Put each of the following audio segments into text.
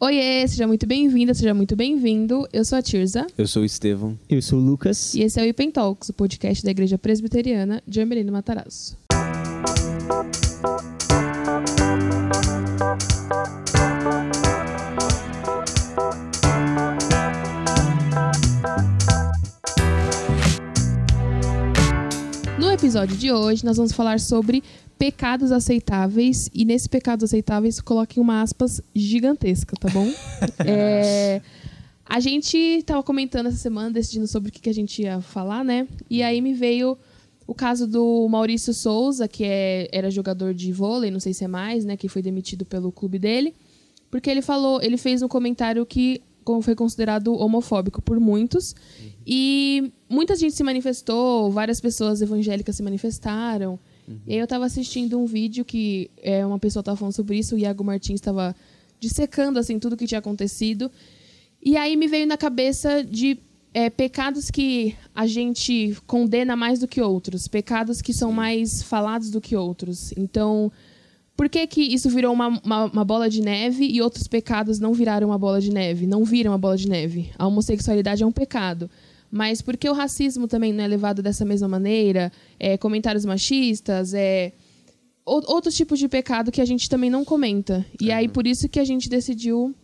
Oiê, seja muito bem-vinda, seja muito bem-vindo. Eu sou a Tirza. Eu sou o Estevão. Eu sou o Lucas. E esse é o Ipen Talks, o podcast da Igreja Presbiteriana de Armelino Matarazzo. No episódio de hoje, nós vamos falar sobre pecados aceitáveis, e nesse pecados aceitáveis coloquem uma aspas gigantesca, tá bom? A gente tava comentando essa semana, decidindo sobre o que a gente ia falar, né? E aí me veio o caso do Maurício de Souza, que era jogador de vôlei, não sei se é mais, né? Que foi demitido pelo clube dele, porque ele fez um comentário que foi considerado homofóbico por muitos. E muita gente se manifestou, várias pessoas evangélicas se manifestaram. E aí eu estava assistindo um vídeo que uma pessoa estava falando sobre isso, o Iago Martins estava dissecando assim, tudo o que tinha acontecido. E aí me veio na cabeça de pecados que a gente condena mais do que outros, pecados que são mais falados do que outros. Então, por que que isso virou uma bola de neve e outros pecados não viraram uma bola de neve? Não viram uma bola de neve. A homossexualidade é um pecado. Mas porque o racismo também não é levado dessa mesma maneira, comentários machistas, outros tipos de pecado que a gente também não comenta. E aí, por isso que a gente decidiu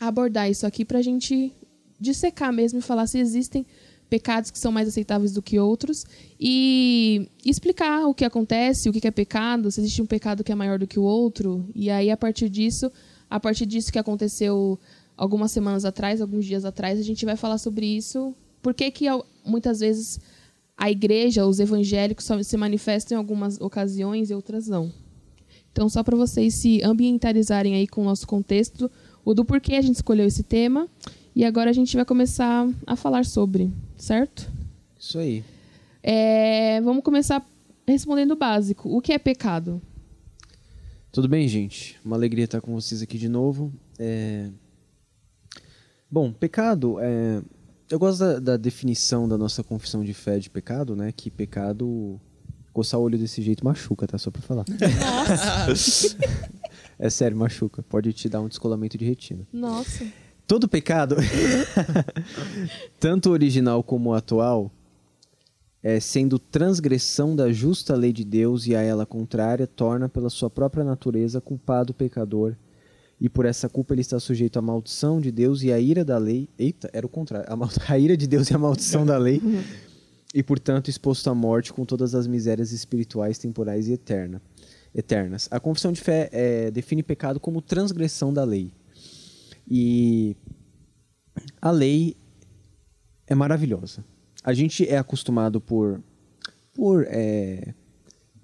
abordar isso aqui, pra gente dissecar mesmo e falar se existem pecados que são mais aceitáveis do que outros e explicar o que acontece, o que é pecado, se existe um pecado que é maior do que o outro. E aí, a partir disso que aconteceu algumas semanas atrás, alguns dias atrás, a gente vai falar sobre isso. Por que que muitas vezes a igreja, os evangélicos, só se manifestam em algumas ocasiões e outras não? Então, só para vocês se ambientalizarem aí com o nosso contexto, o do porquê a gente escolheu esse tema. E agora a gente vai começar a falar sobre, certo? Isso aí. Vamos começar respondendo o básico. O que é pecado? Tudo bem, gente? Uma alegria estar com vocês aqui de novo. Bom, pecado é... Eu gosto da definição da nossa confissão de fé de pecado, né? Que pecado... Coçar o olho desse jeito machuca, tá? Só pra falar. Nossa! É sério, machuca. Pode te dar um descolamento de retina. Nossa! Todo pecado, tanto original como atual, sendo transgressão da justa lei de Deus e a ela contrária, torna pela sua própria natureza culpado o pecador. E por essa culpa ele está sujeito à maldição de Deus e à ira da lei. Eita, era o contrário. A ira de Deus e a maldição da lei. E, portanto, exposto à morte com todas as misérias espirituais, temporais e eternas. A confissão de fé define pecado como transgressão da lei. E a lei é maravilhosa. A gente é acostumado por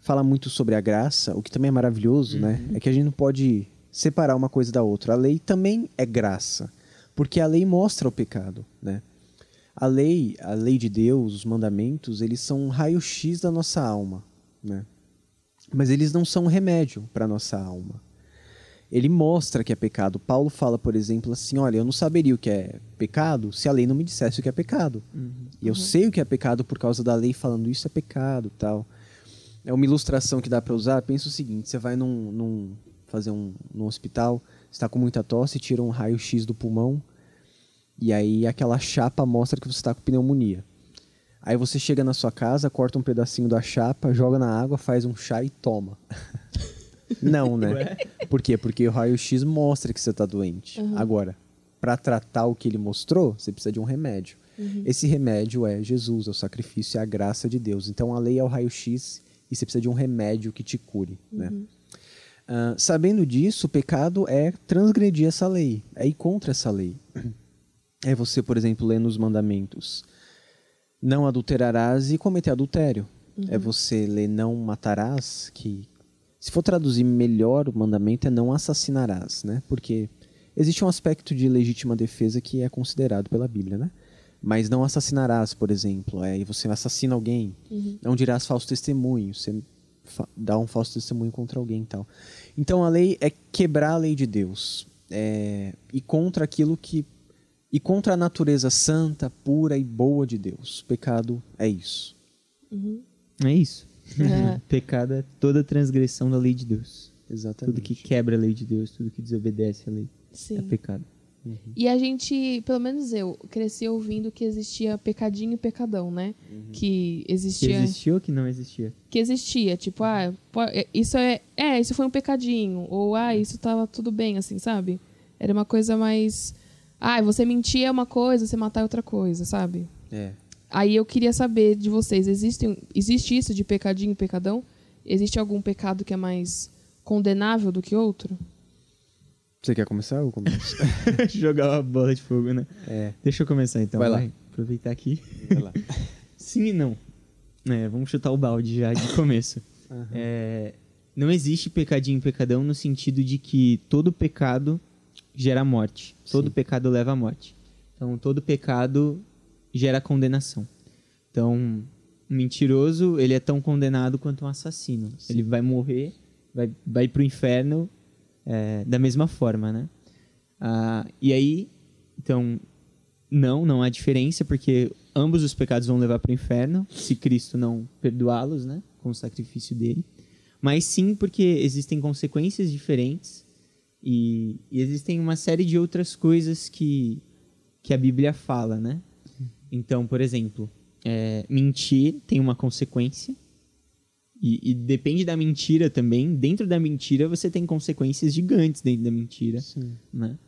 falar muito sobre a graça, o que também é maravilhoso, né? É que a gente não pode... separar uma coisa da outra. A lei também é graça, porque a lei mostra o pecado, né? A lei de Deus, os mandamentos, eles são um raio-x da nossa alma, né? Mas eles não são um remédio para a nossa alma. Ele mostra que é pecado. Paulo fala, por exemplo, assim, olha, eu não saberia o que é pecado se a lei não me dissesse o que é pecado. E eu sei o que é pecado por causa da lei falando isso é pecado, tal. É uma ilustração que dá para usar. Pensa o seguinte, você vai fazer no hospital, está com muita tosse, tira um raio-x do pulmão e aí aquela chapa mostra que você está com pneumonia. Aí você chega na sua casa, corta um pedacinho da chapa, joga na água, faz um chá e toma. Não, né? Por quê? Porque o raio-x mostra que você está doente. Agora, para tratar o que ele mostrou, você precisa de um remédio. Esse remédio é Jesus, é o sacrifício, é a graça de Deus. Então a lei é o raio-x e você precisa de um remédio que te cure, né? Sabendo disso, o pecado é transgredir essa lei, é ir contra essa lei. É você, por exemplo, ler nos mandamentos, não adulterarás e cometer adultério. É você ler não matarás, que se for traduzir melhor o mandamento é não assassinarás, né? Porque existe um aspecto de legítima defesa que é considerado pela Bíblia, né? Mas não assassinarás, por exemplo, e você assassina alguém, não dirás falso testemunho, você... dar um falso testemunho contra alguém e tal. Então a lei é quebrar a lei de Deus e contra a natureza santa, pura e boa de Deus. O pecado é isso. É isso. Pecado é toda transgressão da lei de Deus. Exatamente. Tudo que quebra a lei de Deus, tudo que desobedece a lei. Sim. É pecado. Uhum. E a gente, pelo menos eu, cresci ouvindo que existia pecadinho e pecadão, né? Uhum. Que existia... Que existia ou que não existia? Que existia, tipo, ah, isso isso foi um pecadinho. Ou, ah, isso tava tudo bem, assim, sabe? Era uma coisa mais... Ah, você mentir é uma coisa, você matar é outra coisa, sabe? É. Aí eu queria saber de vocês, existe isso de pecadinho e pecadão? Existe algum pecado que é mais condenável do que outro? Você quer começar ou começo? Jogar uma bola de fogo, né? É. Deixa eu começar, então. Vai lá. Vai aproveitar aqui. Vai lá. Sim e não. É, vamos chutar o balde já de começo. Uhum. É, não existe pecadinho e pecadão no sentido de que todo pecado gera morte. Todo pecado leva à morte. Então, todo pecado gera condenação. Então, um mentiroso, ele é tão condenado quanto um assassino. Sim. Ele vai morrer, vai pro inferno... É, da mesma forma, né? Ah, e aí, então, não há diferença, porque ambos os pecados vão levar para o inferno, se Cristo não perdoá-los, né? Com o sacrifício dele. Mas sim, porque existem consequências diferentes e existem uma série de outras coisas que a Bíblia fala, né? Então, por exemplo, mentir tem uma consequência. E depende da mentira também. Dentro da mentira, você tem consequências gigantes dentro da mentira. Sim. Né?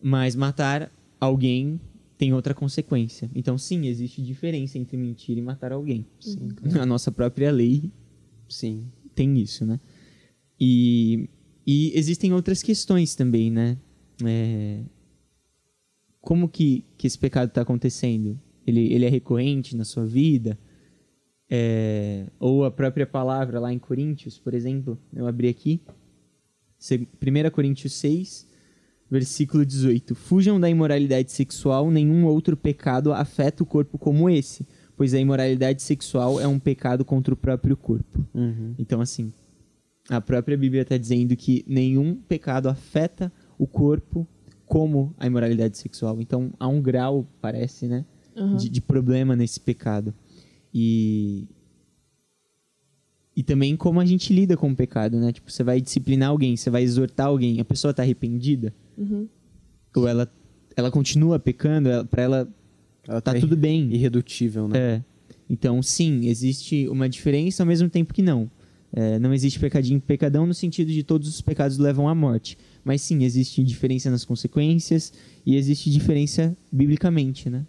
Mas matar alguém tem outra consequência. Então, sim, existe diferença entre mentir e matar alguém. Sim, claro. A nossa própria lei, sim, tem isso, né? E existem outras questões também, né? Como que esse pecado está acontecendo? Ele é recorrente na sua vida? Ou a própria palavra lá em Coríntios, por exemplo, eu abri aqui, 1 Coríntios 6, versículo 18. Fujam da imoralidade sexual, nenhum outro pecado afeta o corpo como esse, pois a imoralidade sexual é um pecado contra o próprio corpo. Uhum. Então, assim, a própria Bíblia está dizendo que nenhum pecado afeta o corpo como a imoralidade sexual. Então, há um grau, parece, né, uhum, de problema nesse pecado. E também como a gente lida com o pecado, né? Tipo, você vai disciplinar alguém, você vai exortar alguém, a pessoa tá arrependida? Uhum. Ou ela continua pecando, pra ela tá tudo bem. Irredutível, né? É. Então, sim, existe uma diferença ao mesmo tempo que não. Não existe pecadinho e pecadão no sentido de todos os pecados levam à morte. Mas, sim, existe diferença nas consequências e existe diferença biblicamente, né?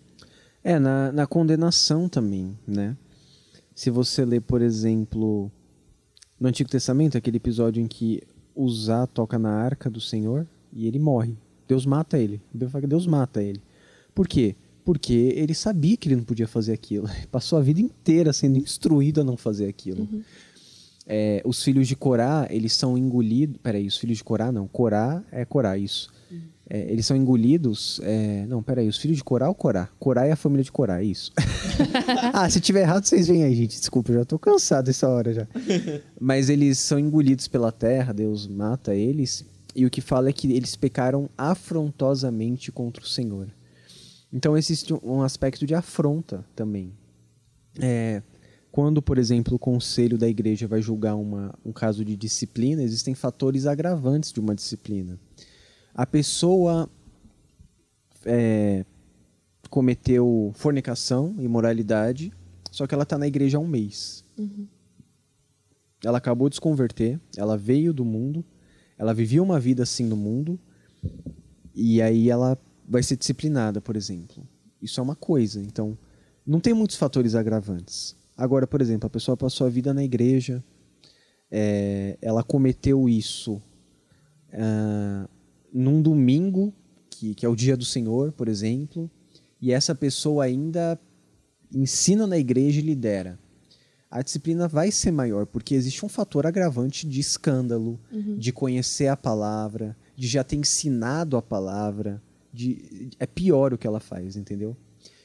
Na condenação também, né? Se você ler, por exemplo, no Antigo Testamento, aquele episódio em que Uzá toca na arca do Senhor e ele morre. Deus mata ele. Deus mata ele. Por quê? Porque ele sabia que ele não podia fazer aquilo. Ele passou a vida inteira sendo instruído a não fazer aquilo. Uhum. Os filhos de Corá, eles são engolidos... Peraí, os filhos de Corá não. Corá é Corá, isso. Eles são engolidos... Não, peraí. Os filhos de Corá ou Corá? Corá é a família de Corá, é isso. Se tiver errado, vocês veem aí, gente. Desculpa, eu já tô cansado essa hora já. Mas eles são engolidos pela terra, Deus mata eles. E o que fala é que eles pecaram afrontosamente contra o Senhor. Então, existe um aspecto de afronta também. Quando, por exemplo, o conselho da igreja vai julgar um caso de disciplina, existem fatores agravantes de uma disciplina. A pessoa cometeu fornicação, imoralidade, só que ela está na igreja há um mês. Uhum. Ela acabou de se converter, ela veio do mundo, ela vivia uma vida assim no mundo, e aí ela vai ser disciplinada, por exemplo. Isso é uma coisa, então não tem muitos fatores agravantes. Agora, por exemplo, a pessoa passou a vida na igreja, ela cometeu isso... num domingo, que é o dia do Senhor, por exemplo, e essa pessoa ainda ensina na igreja e lidera. A disciplina vai ser maior, porque existe um fator agravante de escândalo, uhum, de conhecer a palavra, de já ter ensinado a palavra, é pior o que ela faz, entendeu?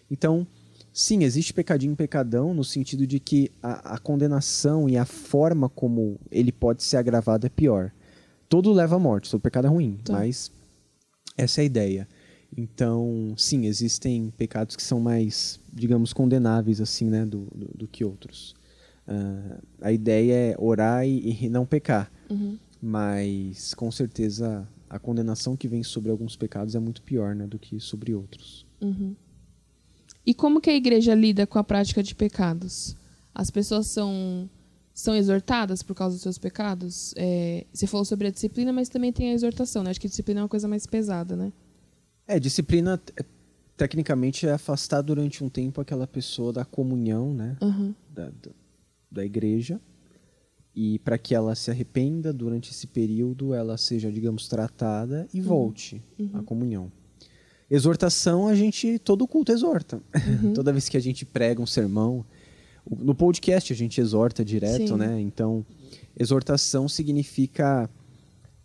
Então, sim, existe pecadinho e pecadão, no sentido de que a condenação e a forma como ele pode ser agravado é pior. Todo leva à morte, todo pecado é ruim, tá, mas essa é a ideia. Então, sim, existem pecados que são mais, digamos, condenáveis, assim, né, do que outros. A ideia é orar e não pecar, uhum, mas com certeza a condenação que vem sobre alguns pecados é muito pior, né, do que sobre outros. Uhum. E como que a igreja lida com a prática de pecados? As pessoas são exortadas por causa dos seus pecados? Você falou sobre a disciplina, mas também tem a exortação, né? Acho que a disciplina é uma coisa mais pesada, né? Disciplina, tecnicamente, é afastar durante um tempo aquela pessoa da comunhão, né? Uhum. Da igreja. E para que ela se arrependa durante esse período, ela seja, digamos, tratada e volte à comunhão. Exortação, todo culto exorta. Uhum. Toda vez que a gente prega um sermão, no podcast a gente exorta direto, sim, né? Então, exortação significa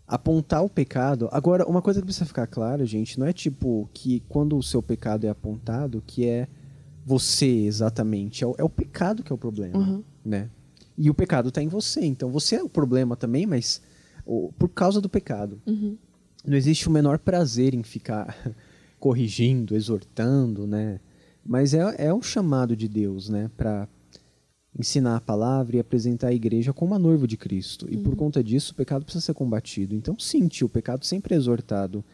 apontar o pecado. Agora, uma coisa que precisa ficar clara, gente, não é tipo que quando o seu pecado é apontado, que é você exatamente. É o pecado que é o problema, né? E o pecado está em você. Então, você é o problema também, mas por causa do pecado. Uhum. Não existe o menor prazer em ficar corrigindo, exortando, né? Mas é um chamado de Deus, né? Para ensinar a palavra e apresentar a igreja como a noiva de Cristo. E por conta disso, o pecado precisa ser combatido. Então, sim, o pecado sempre é exortado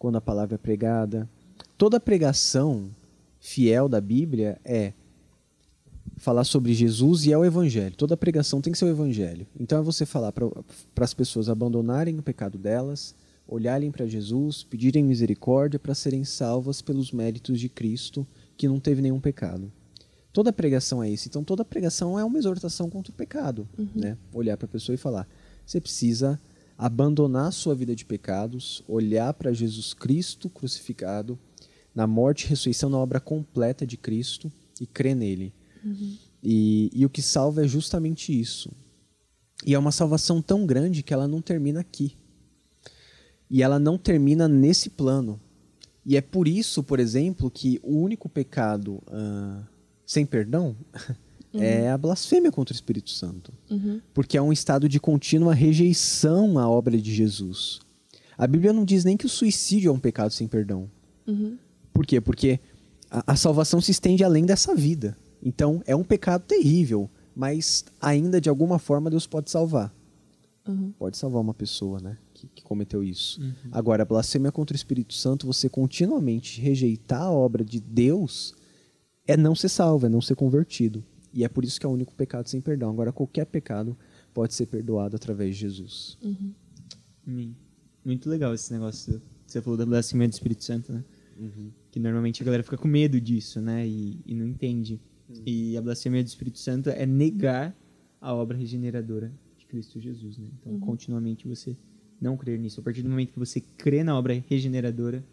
quando a palavra é pregada. Toda pregação fiel da Bíblia é falar sobre Jesus e é o evangelho. Toda pregação tem que ser o evangelho. Então, é você falar para as pessoas abandonarem o pecado delas, olharem para Jesus, pedirem misericórdia para serem salvas pelos méritos de Cristo, que não teve nenhum pecado. Toda pregação é isso. Então, toda pregação é uma exortação contra o pecado. Uhum. Né? Olhar para a pessoa e falar, você precisa abandonar a sua vida de pecados, olhar para Jesus Cristo crucificado, na morte e ressurreição, na obra completa de Cristo, e crer nele. Uhum. E o que salva é justamente isso. E é uma salvação tão grande que ela não termina aqui. E ela não termina nesse plano. E é por isso, por exemplo, que o único pecado sem perdão é a blasfêmia contra o Espírito Santo. Uhum. Porque é um estado de contínua rejeição à obra de Jesus. A Bíblia não diz nem que o suicídio é um pecado sem perdão. Uhum. Por quê? Porque a salvação se estende além dessa vida. Então, é um pecado terrível, mas ainda, de alguma forma, Deus pode salvar. Uhum. Pode salvar uma pessoa, né, que cometeu isso. Uhum. Agora, a blasfêmia contra o Espírito Santo, você continuamente rejeitar a obra de Deus, é não ser salvo, é não ser convertido. E é por isso que é o único pecado sem perdão. Agora, qualquer pecado pode ser perdoado através de Jesus. Uhum. Muito legal esse negócio. Você falou da blasfêmia do Espírito Santo, né? Uhum. Que normalmente a galera fica com medo disso, né? E não entende. E a blasfêmia do Espírito Santo é negar a obra regeneradora de Cristo Jesus, né? Então, continuamente você não crer nisso. A partir do momento que você crê na obra regeneradora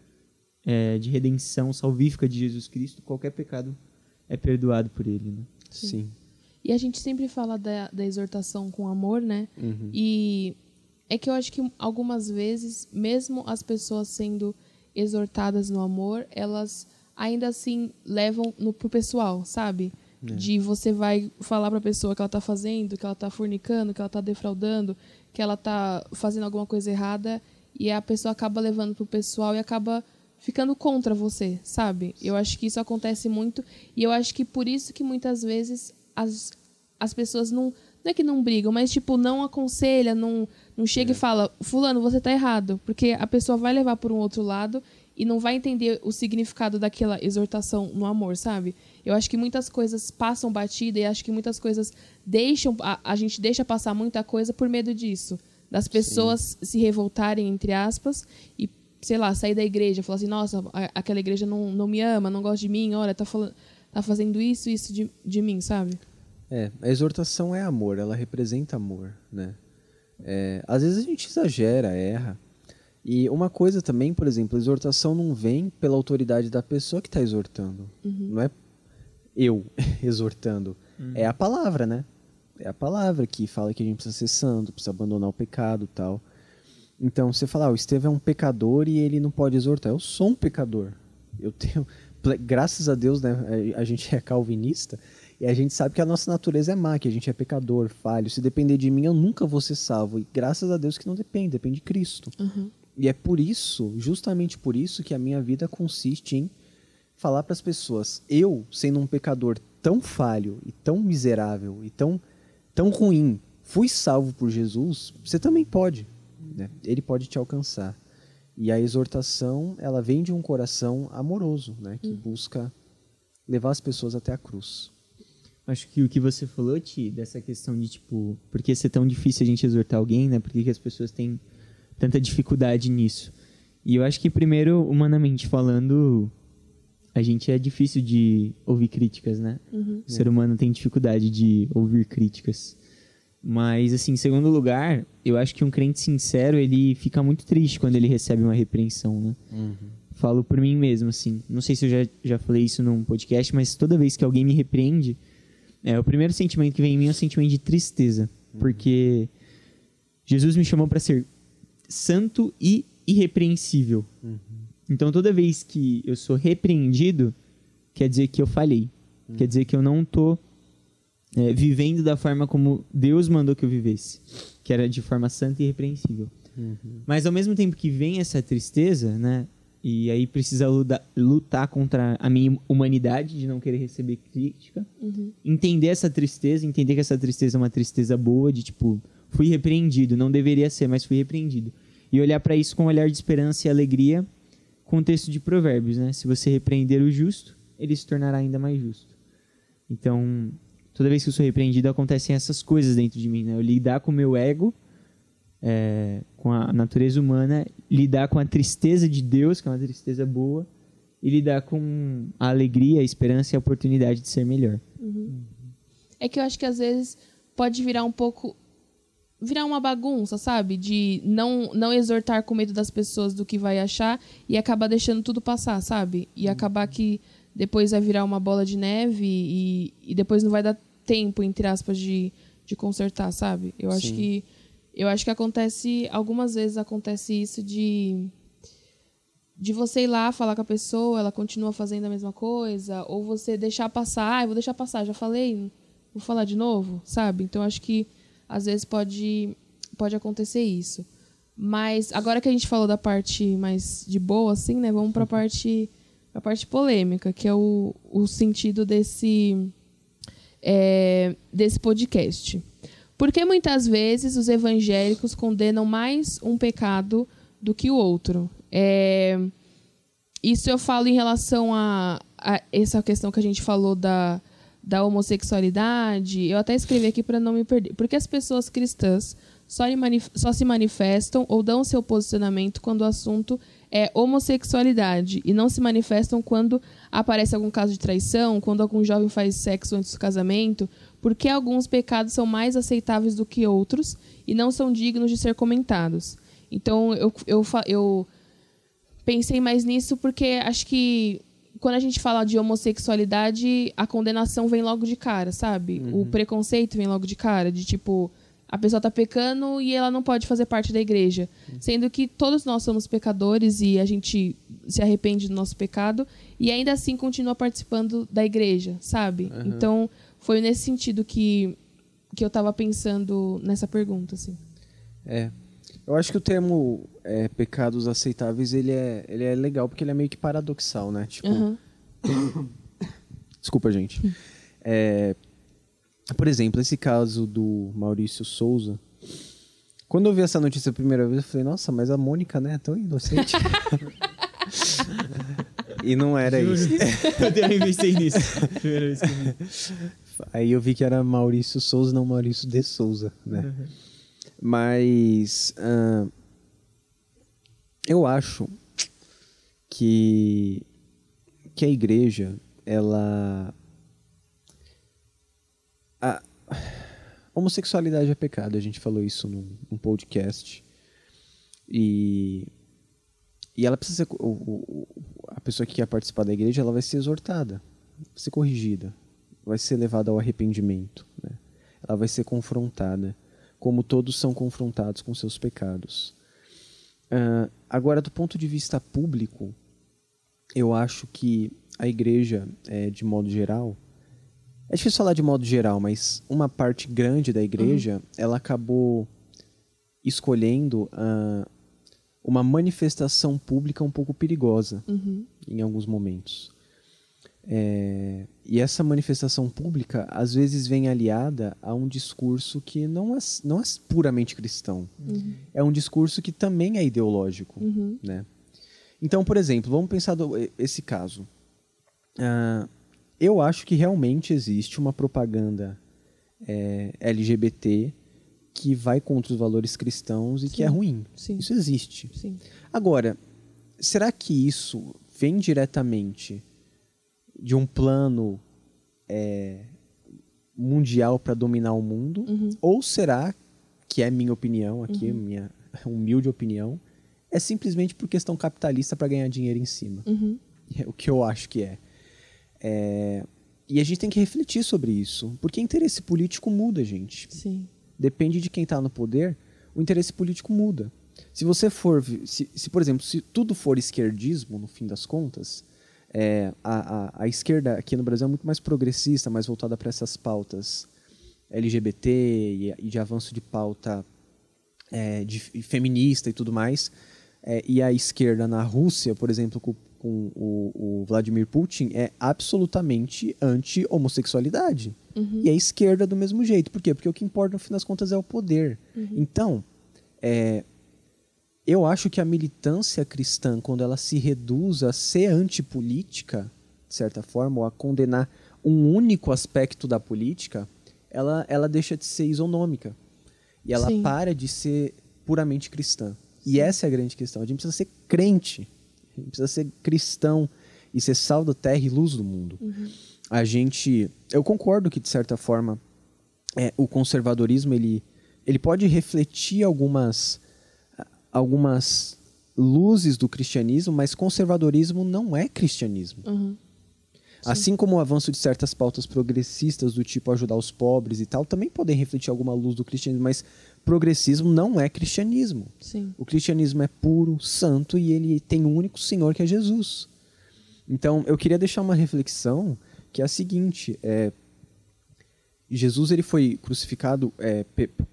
de redenção salvífica de Jesus Cristo, qualquer pecado é perdoado por ele, né? Sim. E a gente sempre fala da exortação com amor, né? Uhum. E é que eu acho que algumas vezes, mesmo as pessoas sendo exortadas no amor, elas ainda assim levam pro pessoal, sabe? É. De você vai falar pra pessoa que ela tá fazendo, que ela tá fornicando, que ela tá defraudando, que ela tá fazendo alguma coisa errada, e a pessoa acaba levando pro pessoal e acaba ficando contra você, sabe? Eu acho que isso acontece muito, e eu acho que por isso que muitas vezes as pessoas não é que não brigam, mas tipo, não aconselha, não chega e fala, fulano, você tá errado, porque a pessoa vai levar por um outro lado e não vai entender o significado daquela exortação no amor, sabe? Eu acho que muitas coisas passam batida e acho que muitas coisas deixam... A gente deixa passar muita coisa por medo disso. Das pessoas se revoltarem, entre aspas, e, sei lá, sair da igreja, falar assim, nossa, aquela igreja não me ama, não gosta de mim, olha, tá fazendo isso de mim, sabe? A exortação é amor, ela representa amor, né? Às vezes a gente exagera, erra. E uma coisa também, por exemplo, a exortação não vem pela autoridade da pessoa que está exortando. Uhum. Não é eu exortando. Uhum. É a palavra, né? É a palavra que fala que a gente precisa ser santo, precisa abandonar o pecado e tal. Então, você fala, o Estevão é um pecador e ele não pode exortar. Eu sou um pecador. Eu tenho... Graças a Deus, né? A gente é calvinista e a gente sabe que a nossa natureza é má, que a gente é pecador, falho. Se depender de mim, eu nunca vou ser salvo. E graças a Deus que não depende de Cristo. Uhum. E é por isso, justamente por isso, que a minha vida consiste em falar para as pessoas, eu, sendo um pecador tão falho e tão miserável e tão ruim, fui salvo por Jesus, você também pode, né? Ele pode te alcançar. E a exortação, ela vem de um coração amoroso, né? Que busca levar as pessoas até a cruz. Acho que o que você falou, Ti, dessa questão de, tipo, por que ser tão difícil a gente exortar alguém, né? Por que as pessoas têm tanta dificuldade nisso? E eu acho que, primeiro, humanamente falando, a gente é difícil de ouvir críticas, né? Uhum. O ser humano tem dificuldade de ouvir críticas. Mas, assim, em segundo lugar, eu acho que um crente sincero, ele fica muito triste quando ele recebe uma repreensão, né? Uhum. Falo por mim mesmo, assim. Não sei se eu já falei isso num podcast, mas toda vez que alguém me repreende, o primeiro sentimento que vem em mim é um sentimento de tristeza. Uhum. Porque Jesus me chamou para ser santo e irrepreensível. Uhum. Então, toda vez que eu sou repreendido, quer dizer que eu falhei. Uhum. Quer dizer que eu não tô vivendo da forma como Deus mandou que eu vivesse, que era de forma santa e irrepreensível. Uhum. Mas ao mesmo tempo que vem essa tristeza, né, e aí precisa lutar contra a minha humanidade de não querer receber crítica, uhum, entender essa tristeza, entender que essa tristeza é uma tristeza boa, de tipo, fui repreendido, não deveria ser, mas fui repreendido. E olhar para isso com um olhar de esperança e alegria, com o texto de Provérbios, né? Se você repreender o justo, ele se tornará ainda mais justo. Então, toda vez que eu sou repreendido, acontecem essas coisas dentro de mim, né? Eu lidar com o meu ego, com a natureza humana, lidar com a tristeza de Deus, que é uma tristeza boa, e lidar com a alegria, a esperança e a oportunidade de ser melhor. Uhum. É que eu acho que às vezes pode virar um pouco... virar uma bagunça, sabe? De não exortar com medo das pessoas do que vai achar e acabar deixando tudo passar, sabe? E acabar que depois vai virar uma bola de neve e depois não vai dar tempo, entre aspas, de consertar, sabe? Eu acho que acontece, algumas vezes acontece isso de você ir lá falar com a pessoa, ela continua fazendo a mesma coisa, ou você deixar passar, vou deixar passar, já falei, vou falar de novo, sabe? Então acho que às vezes pode acontecer isso. Mas agora que a gente falou da parte mais de boa, assim, né? Vamos para a parte polêmica, que é o sentido desse podcast. Porque muitas vezes os evangélicos condenam mais um pecado do que o outro. Isso eu falo em relação a essa questão que a gente falou da homossexualidade. Eu até escrevi aqui para não me perder. Porque as pessoas cristãs só se manifestam ou dão seu posicionamento quando o assunto é homossexualidade e não se manifestam quando aparece algum caso de traição, quando algum jovem faz sexo antes do casamento, porque alguns pecados são mais aceitáveis do que outros e não são dignos de ser comentados. Então, eu pensei mais nisso porque acho que quando a gente fala de homossexualidade, a condenação vem logo de cara, sabe? Uhum. O preconceito vem logo de cara, de tipo, a pessoa tá pecando e ela não pode fazer parte da igreja. Uhum. Sendo que todos nós somos pecadores e a gente se arrepende do nosso pecado e ainda assim continua participando da igreja, sabe? Uhum. Então, foi nesse sentido que eu tava pensando nessa pergunta, assim. Eu acho que o termo pecados aceitáveis, ele é legal, porque ele é meio que paradoxal, né? Tipo, uhum. Desculpa, gente. Por exemplo, esse caso do Maurício Souza. Quando eu vi essa notícia a primeira vez, eu falei, nossa, mas a Mônica, né, é tão inocente. E não era isso. Eu também pensei nisso. Primeira vez que eu... Aí eu vi que era Maurício Souza, não Maurício de Souza, né? Uhum. Mas eu acho que a igreja, ela... A homossexualidade é pecado, a gente falou isso num podcast. E ela precisa ser... a pessoa que quer participar da igreja, ela vai ser exortada, vai ser corrigida, vai ser levada ao arrependimento, né? Ela vai ser confrontada, como todos são confrontados com seus pecados. Agora, do ponto de vista público, eu acho que a igreja, de modo geral, é difícil falar de modo geral, mas uma parte grande da igreja, ela acabou escolhendo uma manifestação pública um pouco perigosa, em alguns momentos. E essa manifestação pública às vezes vem aliada a um discurso que não é puramente cristão. Uhum. É um discurso que também é ideológico. Uhum. Né? Então, por exemplo, vamos pensar esse caso. Eu acho que realmente existe uma propaganda LGBT que vai contra os valores cristãos e Sim. que é ruim. Sim. Isso existe. Sim. Agora, será que isso vem diretamente de um plano mundial para dominar o mundo? Uhum. Ou será, que é minha opinião aqui, uhum. minha humilde opinião, é simplesmente por questão capitalista para ganhar dinheiro em cima? Uhum. É o que eu acho que é. E a gente tem que refletir sobre isso, porque interesse político muda, gente. Sim. Depende de quem está no poder, o interesse político muda. Se você for... Se, por exemplo, se tudo for esquerdismo, no fim das contas... A esquerda aqui no Brasil é muito mais progressista, mais voltada para essas pautas LGBT e de avanço de pauta feminista e tudo mais. E a esquerda na Rússia, por exemplo, com o Vladimir Putin, é absolutamente anti-homossexualidade. Uhum. E a esquerda do mesmo jeito. Por quê? Porque o que importa, no fim das contas, é o poder. Uhum. Então, eu acho que a militância cristã, quando ela se reduz a ser antipolítica, de certa forma, ou a condenar um único aspecto da política, ela deixa de ser isonômica. E ela Sim. para de ser puramente cristã. E essa é a grande questão. A gente precisa ser crente. A gente precisa ser cristão e ser sal da terra e luz do mundo. Uhum. Eu concordo que, de certa forma, o conservadorismo ele pode refletir algumas luzes do cristianismo, mas conservadorismo não é cristianismo. Uhum. Assim como o avanço de certas pautas progressistas do tipo ajudar os pobres e tal, também podem refletir alguma luz do cristianismo, mas progressismo não é cristianismo. Sim. O cristianismo é puro, santo e ele tem um único Senhor que é Jesus. Então, eu queria deixar uma reflexão que é a seguinte, Jesus ele foi crucificado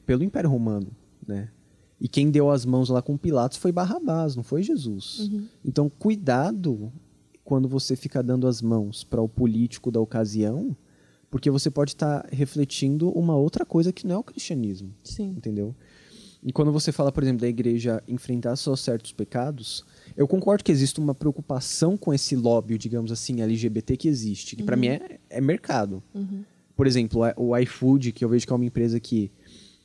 pelo Império Romano, né? E quem deu as mãos lá com Pilatos foi Barrabás, não foi Jesus. Uhum. Então, cuidado quando você fica dando as mãos para o político da ocasião, porque você pode estar refletindo uma outra coisa que não é o cristianismo. Sim. Entendeu? E quando você fala, por exemplo, da igreja enfrentar só certos pecados, eu concordo que existe uma preocupação com esse lobby, digamos assim, LGBT que existe, que uhum. para mim é mercado. Uhum. Por exemplo, o iFood, que eu vejo que é uma empresa que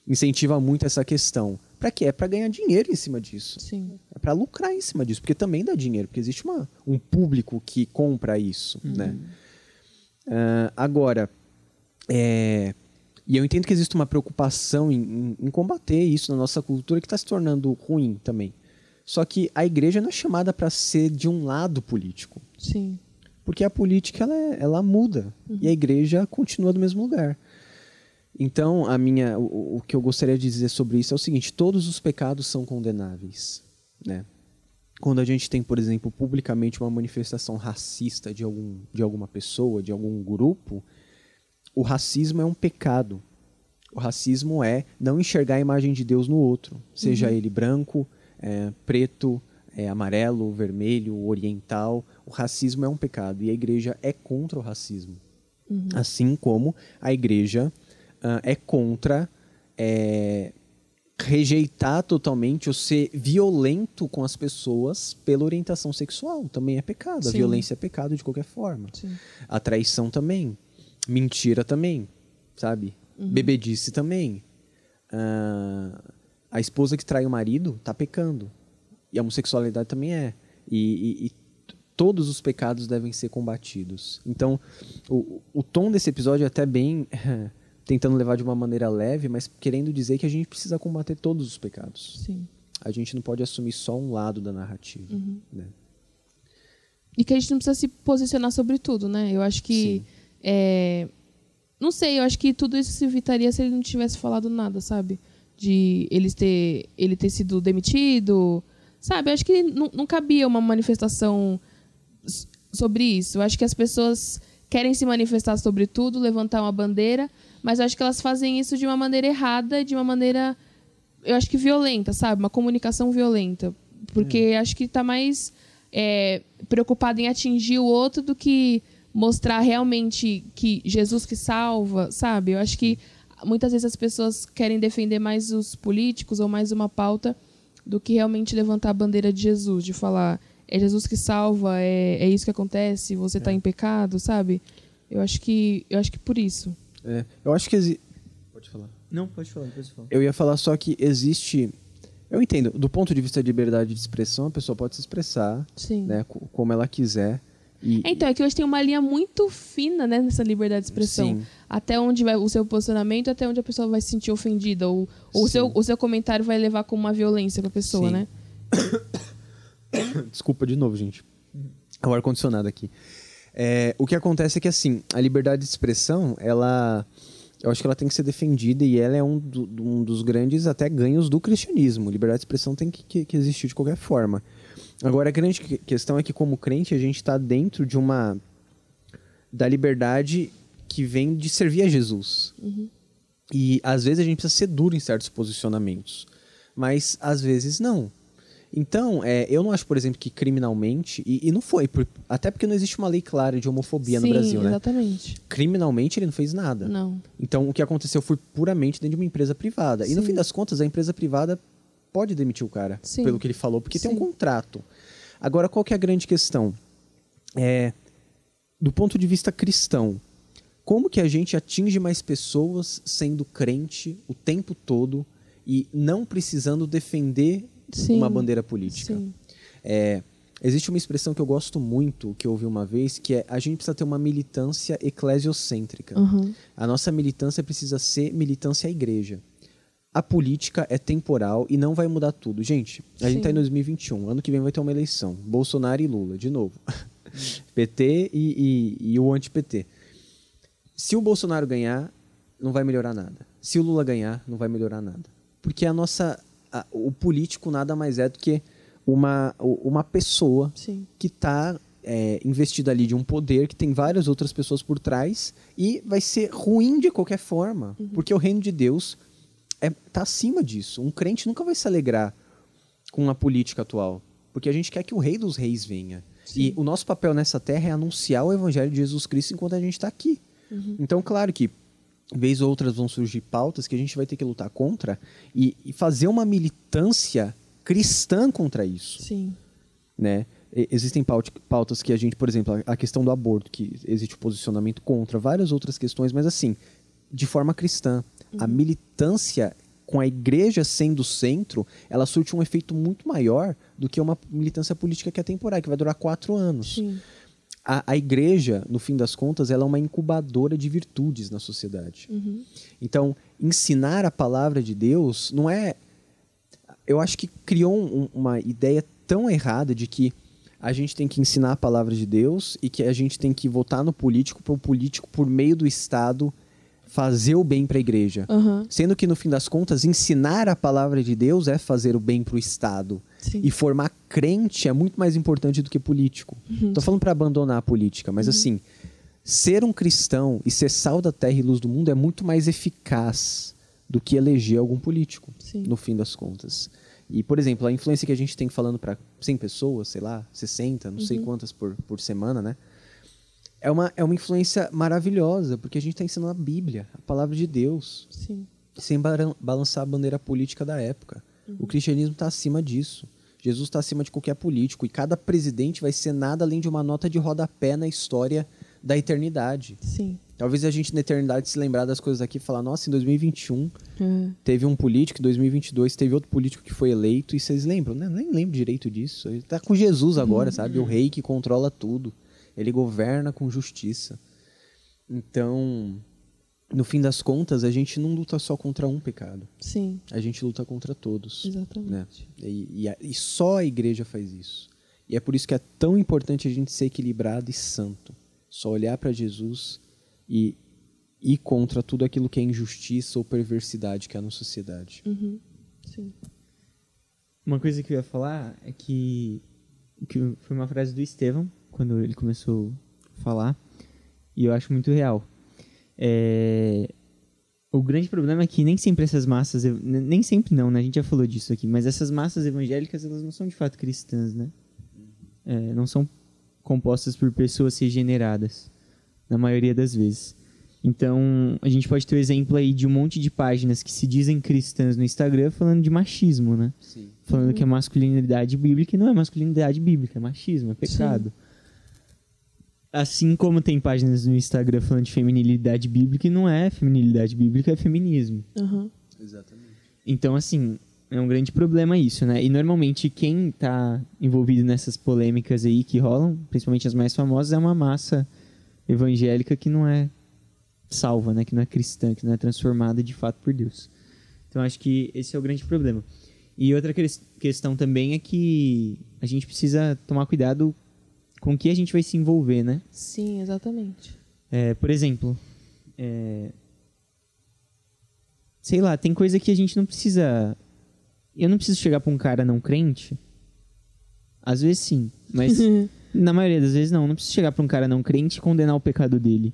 incentiva muito essa questão. Pra quê? É pra ganhar dinheiro em cima disso. Sim. É pra lucrar em cima disso, porque também dá dinheiro, porque existe um público que compra isso, uhum. né? Agora, e eu entendo que existe uma preocupação em combater isso na nossa cultura que tá se tornando ruim também. Só que a igreja não é chamada pra ser de um lado político. Sim. Porque a política, ela muda, uhum. e a igreja continua do mesmo lugar. Então, o que eu gostaria de dizer sobre isso é o seguinte, todos os pecados são condenáveis, né? Quando a gente tem, por exemplo, publicamente uma manifestação racista de alguma pessoa, de algum grupo, o racismo é um pecado. O racismo é não enxergar a imagem de Deus no outro, seja uhum. ele branco, preto, amarelo, vermelho, oriental. O racismo é um pecado e a igreja é contra o racismo. Uhum. Assim como a igreja... é contra rejeitar totalmente ou ser violento com as pessoas pela orientação sexual. Também é pecado. Sim. A violência é pecado de qualquer forma. Sim. A traição também. Mentira também. Sabe? Uhum. Bebedice também. A esposa que trai o marido tá pecando. E a homossexualidade também é. E todos os pecados devem ser combatidos. Então, o tom desse episódio é até bem... tentando levar de uma maneira leve, mas querendo dizer que a gente precisa combater todos os pecados. Sim. A gente não pode assumir só um lado da narrativa. Uhum. Né? E que a gente não precisa se posicionar sobre tudo, né? Eu acho que... não sei, eu acho que tudo isso se evitaria se ele não tivesse falado nada, sabe? De ele ter sido demitido, sabe? Eu acho que não cabia uma manifestação sobre isso. Eu acho que as pessoas querem se manifestar sobre tudo, levantar uma bandeira... Mas eu acho que elas fazem isso de uma maneira errada, de uma maneira, eu acho que violenta, sabe? Uma comunicação violenta. Porque acho que está mais preocupada em atingir o outro do que mostrar realmente que Jesus que salva, sabe? Eu acho que muitas vezes as pessoas querem defender mais os políticos ou mais uma pauta do que realmente levantar a bandeira de Jesus, de falar, é Jesus que salva, é isso que acontece, você está em pecado, sabe? Eu acho que por isso. É, eu acho que... Pode falar. Não, pode falar. Eu ia falar só que existe... Eu entendo, do ponto de vista de liberdade de expressão, a pessoa pode se expressar, né, como ela quiser. Então, é que hoje tem uma linha muito fina, né, nessa liberdade de expressão. Sim. Até onde vai o seu posicionamento, até onde a pessoa vai se sentir ofendida. Ou o seu comentário vai levar como uma violência para a pessoa, né? Desculpa de novo, gente. É o ar-condicionado aqui. O que acontece é que, assim, a liberdade de expressão, ela... Eu acho que ela tem que ser defendida e ela é um dos grandes até ganhos do cristianismo. Liberdade de expressão tem que existir de qualquer forma. Agora, a grande questão é que, como crente, a gente está dentro de da liberdade que vem de servir a Jesus. Uhum. E, às vezes, a gente precisa ser duro em certos posicionamentos. Mas, às vezes, não. Então, eu não acho, por exemplo, que criminalmente... E não foi, até porque não existe uma lei clara de homofobia no Brasil, né? Sim, exatamente. Criminalmente, ele não fez nada. Não. Então, o que aconteceu foi puramente dentro de uma empresa privada. Sim. E, no fim das contas, a empresa privada pode demitir o cara, pelo que ele falou, porque tem um contrato. Agora, qual que é a grande questão? Do ponto de vista cristão, como que a gente atinge mais pessoas sendo crente o tempo todo e não precisando defender... uma bandeira política. Existe uma expressão que eu gosto muito, que eu ouvi uma vez, que é: a gente precisa ter uma militância eclesiocêntrica. Uhum. A nossa militância precisa ser militância à igreja. A política é temporal e não vai mudar tudo. Gente, a gente está em 2021, ano que vem vai ter uma eleição. Bolsonaro e Lula, de novo. PT e o anti-PT. Se o Bolsonaro ganhar, não vai melhorar nada. Se o Lula ganhar, não vai melhorar nada. Porque a nossa... O político nada mais é do que uma pessoa que está investida ali de um poder, que tem várias outras pessoas por trás e vai ser ruim de qualquer forma, porque o reino de Deus está acima disso. Um crente nunca vai se alegrar com a política atual, porque a gente quer que o rei dos reis venha. Sim. E o nosso papel nessa terra é anunciar o evangelho de Jesus Cristo enquanto a gente está aqui. Uhum. Então, claro que vez ou outras vão surgir pautas que a gente vai ter que lutar contra e fazer uma militância cristã contra isso. Sim. Né? Existem pautas que a gente, por exemplo, a questão do aborto, que existe o posicionamento contra, várias outras questões, mas assim, de forma cristã. Uhum. A militância com a igreja sendo o centro, ela surte um efeito muito maior do que uma militância política que é temporária, que vai durar 4 anos. Sim. A igreja, no fim das contas, ela é uma incubadora de virtudes na sociedade. Uhum. Então, ensinar a palavra de Deus não é... Eu acho que criou uma ideia tão errada de que a gente tem que ensinar a palavra de Deus e que a gente tem que votar no político para o político, por meio do Estado, fazer o bem para a igreja. Uhum. Sendo que, no fim das contas, ensinar a palavra de Deus é fazer o bem para o Estado. Sim. E formar crente é muito mais importante do que político. Uhum. Tô falando para abandonar a política, mas assim, ser um cristão e ser sal da terra e luz do mundo é muito mais eficaz do que eleger algum político, no fim das contas. E, por exemplo, a influência que a gente tem falando para 100 pessoas, sei lá, 60, não sei quantas por semana, né? É uma influência maravilhosa, porque a gente está ensinando a Bíblia, a palavra de Deus, sem balançar a bandeira política da época. O cristianismo está acima disso. Jesus está acima de qualquer político. E cada presidente vai ser nada além de uma nota de rodapé na história da eternidade. Sim. Talvez a gente na eternidade se lembrar das coisas aqui e falar, nossa, em 2021 teve um político, em 2022 teve outro político que foi eleito. E vocês lembram? Né? Nem lembro direito disso. Ele está com Jesus agora, sabe? O rei que controla tudo. Ele governa com justiça. Então... No fim das contas, a gente não luta só contra um pecado. Sim. A gente luta contra todos. Exatamente. Né? E só a igreja faz isso. E é por isso que é tão importante a gente ser equilibrado e santo. Só olhar para Jesus e ir contra tudo aquilo que é injustiça ou perversidade que há na sociedade. Uhum. Sim. Uma coisa que eu ia falar é que foi uma frase do Estevão, quando ele começou a falar, e eu acho muito real. O grande problema é que nem sempre essas massas... Nem sempre não, né? A gente já falou disso aqui. Mas essas massas evangélicas, elas não são de fato cristãs, né? Não são compostas por pessoas regeneradas. na maioria das vezes. Então, a gente pode ter o exemplo aí de um monte de páginas que se dizem cristãs no Instagram falando de machismo, né? Sim. Falando que é masculinidade bíblica, e não é masculinidade bíblica, é machismo, é pecado. Sim. Assim como tem páginas no Instagram falando de feminilidade bíblica, e não é feminilidade bíblica, é feminismo. Uhum. Exatamente. Então, assim, é um grande problema isso, né? E normalmente quem está envolvido nessas polêmicas aí que rolam, principalmente as mais famosas, é uma massa evangélica que não é salva, né? Que não é cristã, que não é transformada de fato por Deus. Então, acho que esse é o grande problema. E outra questão também é que a gente precisa tomar cuidado com o que a gente vai se envolver, né? Sim, exatamente. Por exemplo, sei lá, tem coisa que a gente não precisa... Eu não preciso chegar pra um cara não crente. Às vezes sim, mas na maioria das vezes não. Eu não preciso chegar pra um cara não crente e condenar o pecado dele.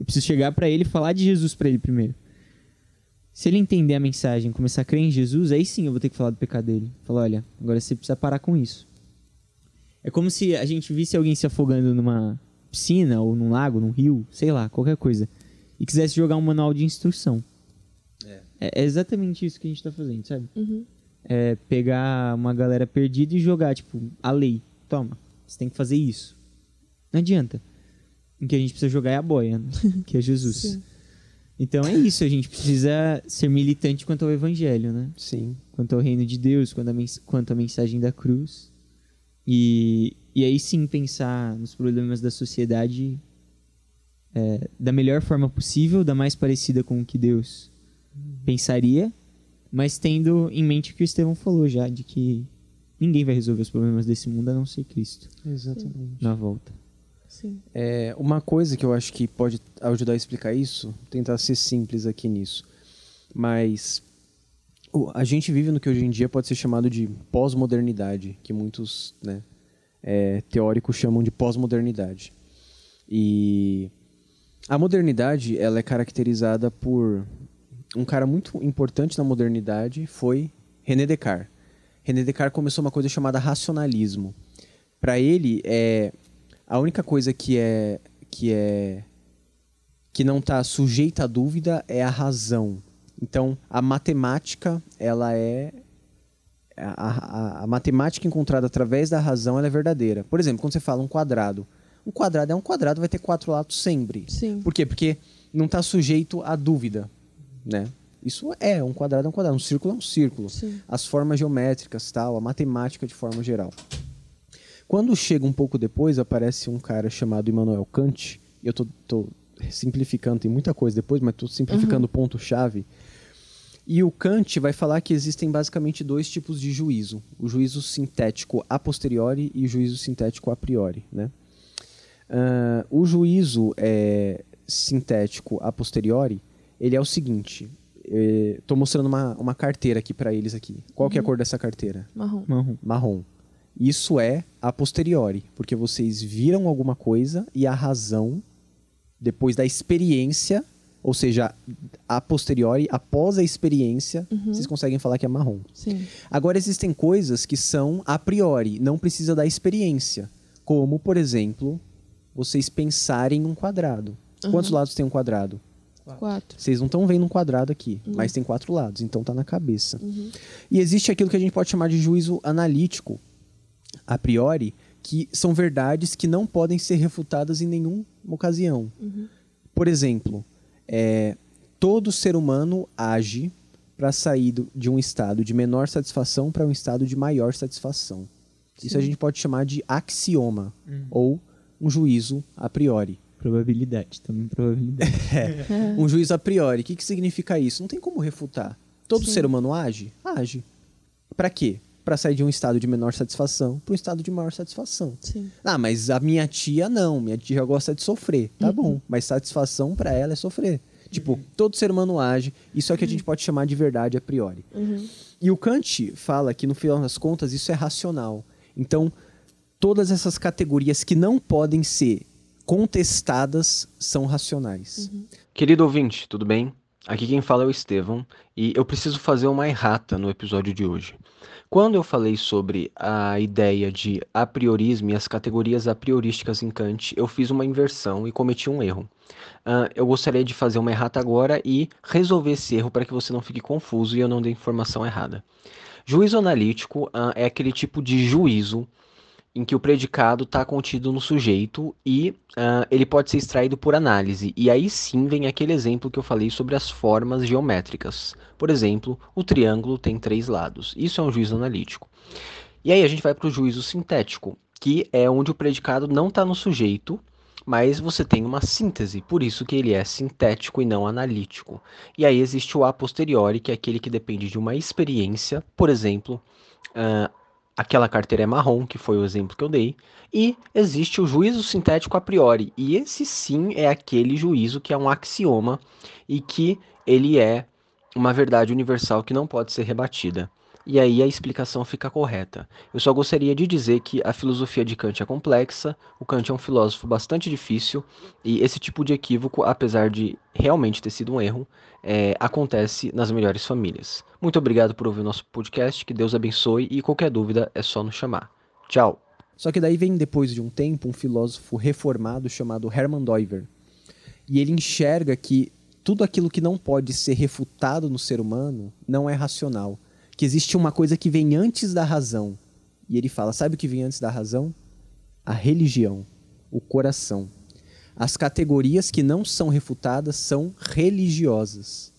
Eu preciso chegar pra ele e falar de Jesus pra ele primeiro. Se ele entender a mensagem, começar a crer em Jesus, aí sim eu vou ter que falar do pecado dele. Falar, olha, agora você precisa parar com isso. É como se a gente visse alguém se afogando numa piscina, ou num lago, num rio, sei lá, qualquer coisa, e quisesse jogar um manual de instrução. É exatamente isso que a gente tá fazendo, sabe? Uhum. É pegar uma galera perdida e jogar, tipo, a lei. Toma, você tem que fazer isso. Não adianta. O que a gente precisa jogar é a boia, né? Que é Jesus. Sim. Então é isso, a gente precisa ser militante quanto ao evangelho, né? Sim. Quanto ao reino de Deus, quanto à mensagem da cruz. E aí sim pensar nos problemas da sociedade da melhor forma possível, da mais parecida com o que Deus pensaria, mas tendo em mente o que o Estevão falou já, de que ninguém vai resolver os problemas desse mundo a não ser Cristo. Exatamente. Na volta. Sim. Uma coisa que eu acho que pode ajudar a explicar isso, tentar ser simples aqui nisso, mas a gente vive no que hoje em dia pode ser chamado de pós-modernidade, que muitos teóricos chamam de pós-modernidade. E a modernidade, ela é caracterizada por... Um cara muito importante na modernidade foi René Descartes. René Descartes começou uma coisa chamada racionalismo. Para ele, a única coisa que não está sujeita à dúvida é a razão. Então, a matemática, ela é... A matemática encontrada através da razão, ela é verdadeira. Por exemplo, quando você fala um quadrado. Um quadrado é um quadrado, vai ter quatro lados sempre. Sim. Por quê? Porque não está sujeito à dúvida. Né? Isso é um quadrado, é um quadrado. Um círculo é um círculo. Sim. As formas geométricas, tal, a matemática de forma geral. Quando chega um pouco depois, aparece um cara chamado Immanuel Kant. Eu tô simplificando, tem muita coisa depois, mas estou simplificando o ponto-chave. E o Kant vai falar que existem basicamente dois tipos de juízo. O juízo sintético a posteriori e o juízo sintético a priori. Né? O juízo sintético a posteriori, ele é o seguinte, estou mostrando uma carteira aqui para eles aqui. Qual que é a cor dessa carteira? Marrom. Isso é a posteriori, porque vocês viram alguma coisa e a razão, depois da experiência, ou seja, a posteriori, após a experiência, vocês conseguem falar que é marrom. Sim. Agora, existem coisas que são a priori, não precisa da experiência. Como, por exemplo, vocês pensarem um quadrado. Quantos lados tem um quadrado? 4. Vocês não estão vendo um quadrado aqui, mas tem 4 lados, então tá na cabeça. E existe aquilo que a gente pode chamar de juízo analítico, a priori, que são verdades que não podem ser refutadas em nenhuma ocasião. Por exemplo, todo ser humano age para sair de um estado de menor satisfação para um estado de maior satisfação. Sim. Isso a gente pode chamar de axioma, ou um juízo a priori. Probabilidade, também probabilidade. Um juízo a priori. O que significa isso? Não tem como refutar. Todo ser humano age? Age. Pra quê? Pra sair de um estado de menor satisfação para um estado de maior satisfação. Sim. Ah, mas a minha tia não. Minha tia gosta de sofrer. Tá bom. Mas satisfação pra ela é sofrer. Tipo, todo ser humano age. Isso é o que a gente pode chamar de verdade a priori. E o Kant fala que, no final das contas, isso é racional. Então, todas essas categorias que não podem ser contestadas são racionais. Querido ouvinte, tudo bem? Aqui quem fala é o Estevão e eu preciso fazer uma errata no episódio de hoje. Quando eu falei sobre a ideia de apriorismo e as categorias apriorísticas em Kant, eu fiz uma inversão e cometi um erro. Eu gostaria de fazer uma errata agora e resolver esse erro para que você não fique confuso e eu não dê informação errada. Juízo analítico é aquele tipo de juízo em que o predicado está contido no sujeito e ele pode ser extraído por análise. E aí sim vem aquele exemplo que eu falei sobre as formas geométricas. Por exemplo, o triângulo tem 3 lados. Isso é um juízo analítico. E aí a gente vai para o juízo sintético, que é onde o predicado não está no sujeito, mas você tem uma síntese, por isso que ele é sintético e não analítico. E aí existe o a posteriori, que é aquele que depende de uma experiência, por exemplo, aquela carteira é marrom, que foi o exemplo que eu dei, e existe o juízo sintético a priori, e esse sim é aquele juízo que é um axioma e que ele é uma verdade universal que não pode ser rebatida. E aí a explicação fica correta. Eu só gostaria de dizer que a filosofia de Kant é complexa, o Kant é um filósofo bastante difícil, e esse tipo de equívoco, apesar de realmente ter sido um erro, acontece nas melhores famílias. Muito obrigado por ouvir o nosso podcast, que Deus abençoe, e qualquer dúvida é só nos chamar. Tchau! Só que daí vem, depois de um tempo, um filósofo reformado chamado Herman Dooyeweerd, e ele enxerga que tudo aquilo que não pode ser refutado no ser humano não é racional, que existe uma coisa que vem antes da razão. E ele fala, sabe o que vem antes da razão? A religião, o coração. As categorias que não são refutadas são religiosas.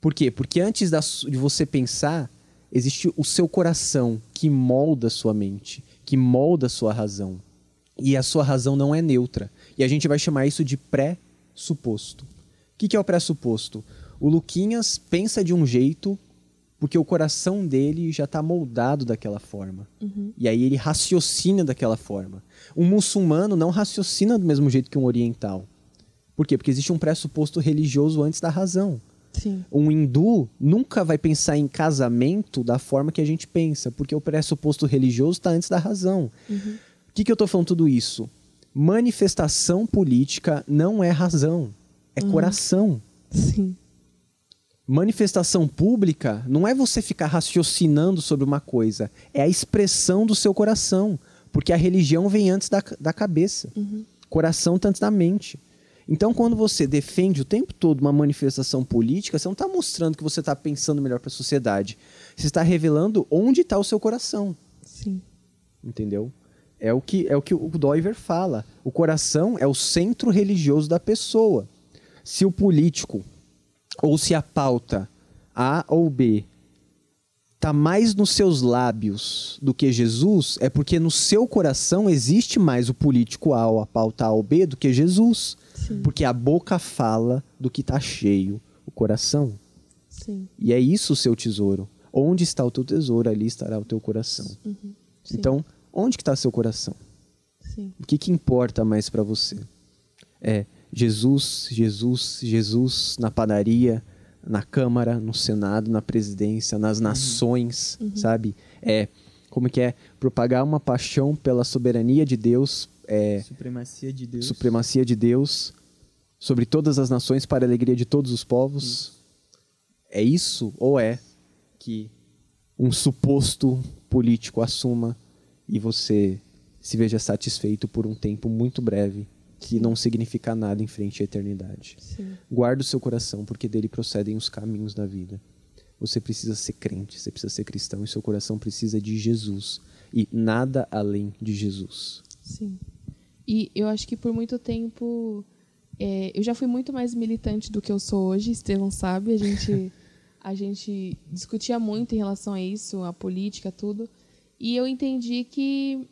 Por quê? Porque antes de você pensar, existe o seu coração que molda a sua mente, que molda a sua razão. E a sua razão não é neutra. E a gente vai chamar isso de pressuposto. O que é o pressuposto? O Luquinhas pensa de um jeito porque o coração dele já está moldado daquela forma. Uhum. E aí ele raciocina daquela forma. Um muçulmano não raciocina do mesmo jeito que um oriental. Por quê? Porque existe um pressuposto religioso antes da razão. Sim. Um hindu nunca vai pensar em casamento da forma que a gente pensa, porque o pressuposto religioso está antes da razão. Uhum. O que eu estou falando tudo isso? Manifestação política não é razão, é coração. Sim. Manifestação pública não é você ficar raciocinando sobre uma coisa, é a expressão do seu coração, porque a religião vem antes da cabeça, coração tá antes da mente. Então, quando você defende o tempo todo uma manifestação política, você não está mostrando que você está pensando melhor para a sociedade, você está revelando onde está o seu coração. Sim. Entendeu? É o que o Dooyeweerd fala, o coração é o centro religioso da pessoa. Se o político ou se a pauta A ou B está mais nos seus lábios do que Jesus, é porque no seu coração existe mais o político A ou a pauta A ou B do que Jesus. Sim. Porque a boca fala do que está cheio, o coração. Sim. E é isso o seu tesouro. Onde está o teu tesouro, ali estará o teu coração. Uhum. Então, onde que está seu coração? Sim. O que importa mais para você? É Jesus, Jesus, Jesus na padaria, na Câmara, no Senado, na presidência, nas nações, sabe? Como que é? Propagar uma paixão pela soberania de Deus, supremacia de Deus. Supremacia de Deus sobre todas as nações para a alegria de todos os povos. É isso ou é que um suposto político assuma e você se veja satisfeito por um tempo muito breve, que não significa nada em frente à eternidade. Sim. Guarda o seu coração, porque dele procedem os caminhos da vida. Você precisa ser crente, você precisa ser cristão, e seu coração precisa de Jesus, e nada além de Jesus. Sim. E eu acho que por muito tempo, eu já fui muito mais militante do que eu sou hoje, Estevão sabe, a gente discutia muito em relação a isso, a política, tudo, e eu entendi que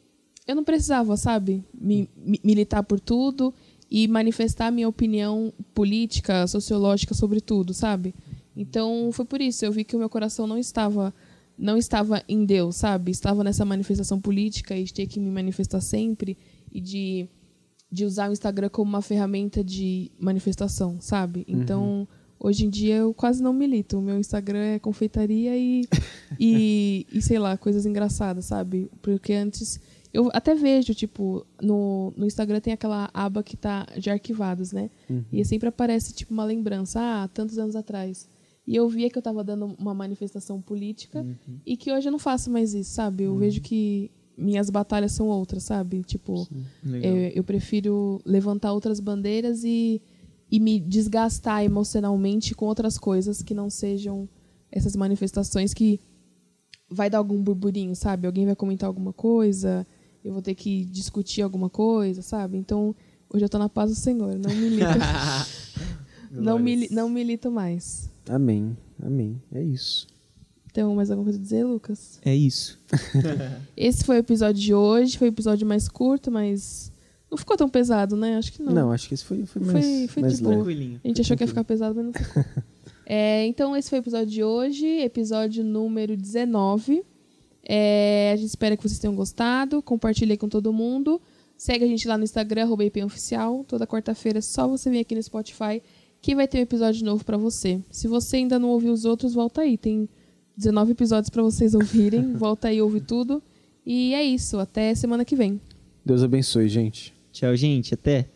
eu não precisava, sabe, militar por tudo e manifestar minha opinião política, sociológica sobre tudo, sabe? Então, foi por isso. Eu vi que o meu coração não estava em Deus, sabe? Estava nessa manifestação política e de ter que me manifestar sempre e de usar o Instagram como uma ferramenta de manifestação, sabe? Então, hoje em dia, eu quase não milito. O meu Instagram é confeitaria e sei lá, coisas engraçadas, sabe? Porque antes eu até vejo, tipo, no Instagram tem aquela aba que tá de arquivados, né? E sempre aparece, tipo, uma lembrança. Ah, tantos anos atrás. E eu via que eu estava dando uma manifestação política, uhum, e que hoje eu não faço mais isso, sabe? Eu, uhum, vejo que minhas batalhas são outras, sabe? Tipo, eu prefiro levantar outras bandeiras e me desgastar emocionalmente com outras coisas que não sejam essas manifestações que vai dar algum burburinho, sabe? Alguém vai comentar alguma coisa, eu vou ter que discutir alguma coisa, sabe? Então, hoje eu tô na paz do Senhor, não milito. Não milito mais. Amém, amém. É isso. Então, mais alguma coisa a dizer, Lucas? É isso. Esse foi o episódio de hoje, foi o episódio mais curto, mas não ficou tão pesado, né? Acho que não. Não, acho que esse foi mais tipo, tranquilinho. A gente achou que ia ficar pesado, mas não ficou. Então, esse foi o episódio de hoje, episódio número 19. A gente espera que vocês tenham gostado. Compartilhe com todo mundo. Segue a gente lá no Instagram, @ipoficial. Toda quarta-feira é só você vir aqui no Spotify que vai ter um episódio novo pra você. Se você ainda não ouviu os outros, volta aí. Tem 19 episódios pra vocês ouvirem. Volta aí, ouve tudo. E é isso. Até semana que vem. Deus abençoe, gente. Tchau, gente. Até.